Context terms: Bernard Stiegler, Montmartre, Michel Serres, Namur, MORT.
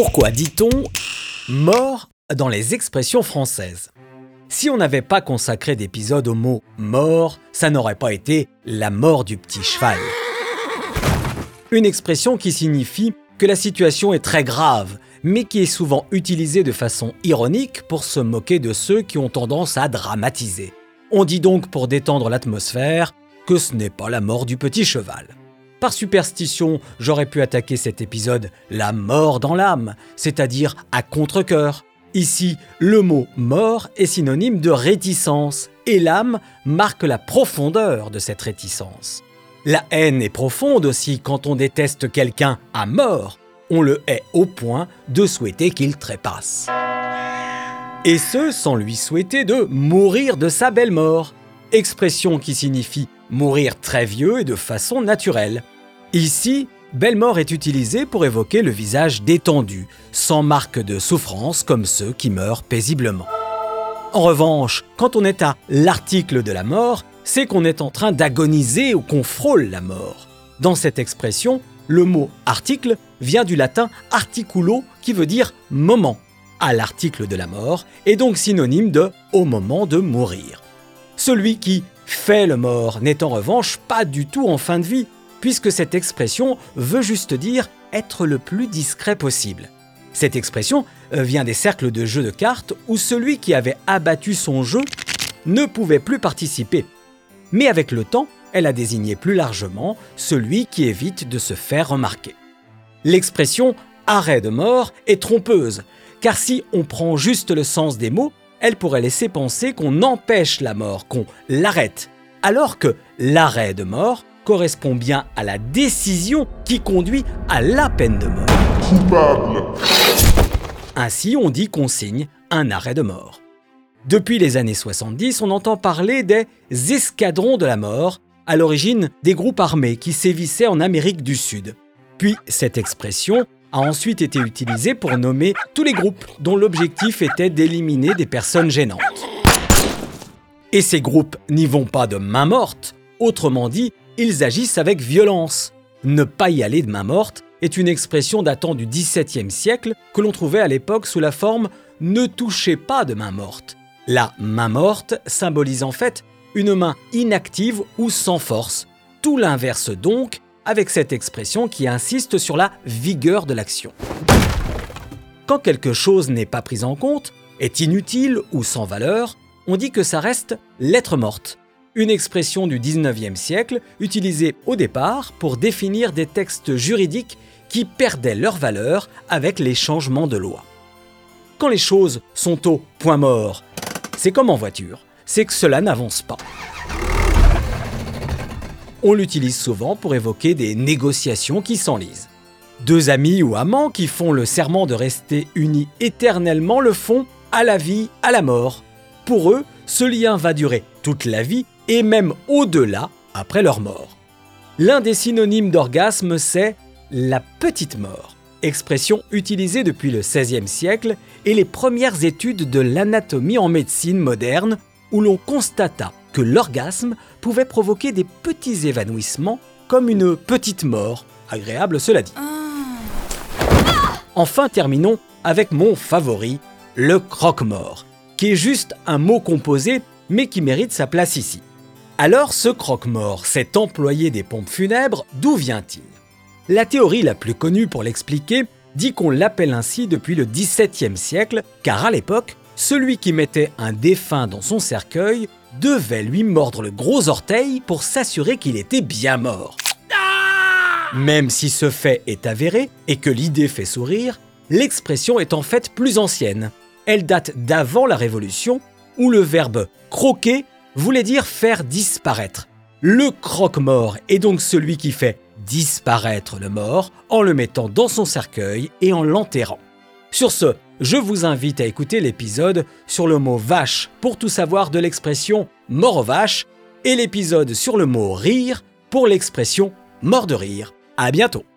Pourquoi dit-on « mort » dans les expressions françaises? Si on n'avait pas consacré d'épisode au mot « mort », ça n'aurait pas été « la mort du petit cheval ». Une expression qui signifie que la situation est très grave, mais qui est souvent utilisée de façon ironique pour se moquer de ceux qui ont tendance à dramatiser. On dit donc pour détendre l'atmosphère que ce n'est pas la mort du petit cheval. Par superstition, j'aurais pu attaquer cet épisode « la mort dans l'âme », c'est-à-dire à contre-cœur. Ici, le mot « mort » est synonyme de réticence, et l'âme marque la profondeur de cette réticence. La haine est profonde aussi quand on déteste quelqu'un à mort. On le hait au point de souhaiter qu'il trépasse. Et ce, sans lui souhaiter de mourir de sa belle mort. Expression qui signifie mourir très vieux et de façon naturelle. Ici, belle mort est utilisée pour évoquer le visage détendu, sans marque de souffrance comme ceux qui meurent paisiblement. En revanche, quand on est à l'article de la mort, c'est qu'on est en train d'agoniser ou qu'on frôle la mort. Dans cette expression, le mot « article » vient du latin « articulo » qui veut dire « moment ». À l'article de la mort est donc synonyme de « au moment de mourir ». Celui qui fait le mort n'est en revanche pas du tout en fin de vie, puisque cette expression veut juste dire « être le plus discret possible ». Cette expression vient des cercles de jeux de cartes où celui qui avait abattu son jeu ne pouvait plus participer. Mais avec le temps, elle a désigné plus largement celui qui évite de se faire remarquer. L'expression « arrêt de mort » est trompeuse, car si on prend juste le sens des mots, elle pourrait laisser penser qu'on empêche la mort, qu'on l'arrête, alors que l'arrêt de mort correspond bien à la décision qui conduit à la peine de mort. Coupable. Ainsi, on dit qu'on signe un arrêt de mort. Depuis les années 70, on entend parler des « escadrons de la mort », à l'origine des groupes armés qui sévissaient en Amérique du Sud. Puis cette expression a ensuite été utilisée pour nommer tous les groupes dont l'objectif était d'éliminer des personnes gênantes. Et ces groupes n'y vont pas de main morte, autrement dit, ils agissent avec violence. Ne pas y aller de main morte est une expression datant du XVIIe siècle que l'on trouvait à l'époque sous la forme « ne touchez pas de main morte ». La main morte symbolise en fait une main inactive ou sans force, tout l'inverse donc avec cette expression qui insiste sur la vigueur de l'action. Quand quelque chose n'est pas pris en compte, est inutile ou sans valeur, on dit que ça reste lettre morte, une expression du XIXe siècle utilisée au départ pour définir des textes juridiques qui perdaient leur valeur avec les changements de loi. Quand les choses sont au point mort, c'est comme en voiture, c'est que cela n'avance pas. On l'utilise souvent pour évoquer des négociations qui s'enlisent. Deux amis ou amants qui font le serment de rester unis éternellement le font à la vie, à la mort. Pour eux, ce lien va durer toute la vie et même au-delà après leur mort. L'un des synonymes d'orgasme, c'est la petite mort. Expression utilisée depuis le XVIe siècle et les premières études de l'anatomie en médecine moderne où l'on constata que l'orgasme pouvait provoquer des petits évanouissements comme une petite mort, agréable cela dit. Enfin, terminons avec mon favori, le croque-mort, qui est juste un mot composé mais qui mérite sa place ici. Alors ce croque-mort, cet employé des pompes funèbres, d'où vient-il ? La théorie la plus connue pour l'expliquer dit qu'on l'appelle ainsi depuis le XVIIe siècle, car à l'époque, celui qui mettait un défunt dans son cercueil devait lui mordre le gros orteil pour s'assurer qu'il était bien mort. Même si ce fait est avéré et que l'idée fait sourire, l'expression est en fait plus ancienne. Elle date d'avant la Révolution, où le verbe « croquer » voulait dire « faire disparaître ». Le croque-mort est donc celui qui fait disparaître le mort en le mettant dans son cercueil et en l'enterrant. Sur ce, je vous invite à écouter l'épisode sur le mot « vache » pour tout savoir de l'expression « mort aux vaches » et l'épisode sur le mot « rire » pour l'expression « mort de rire ». À bientôt.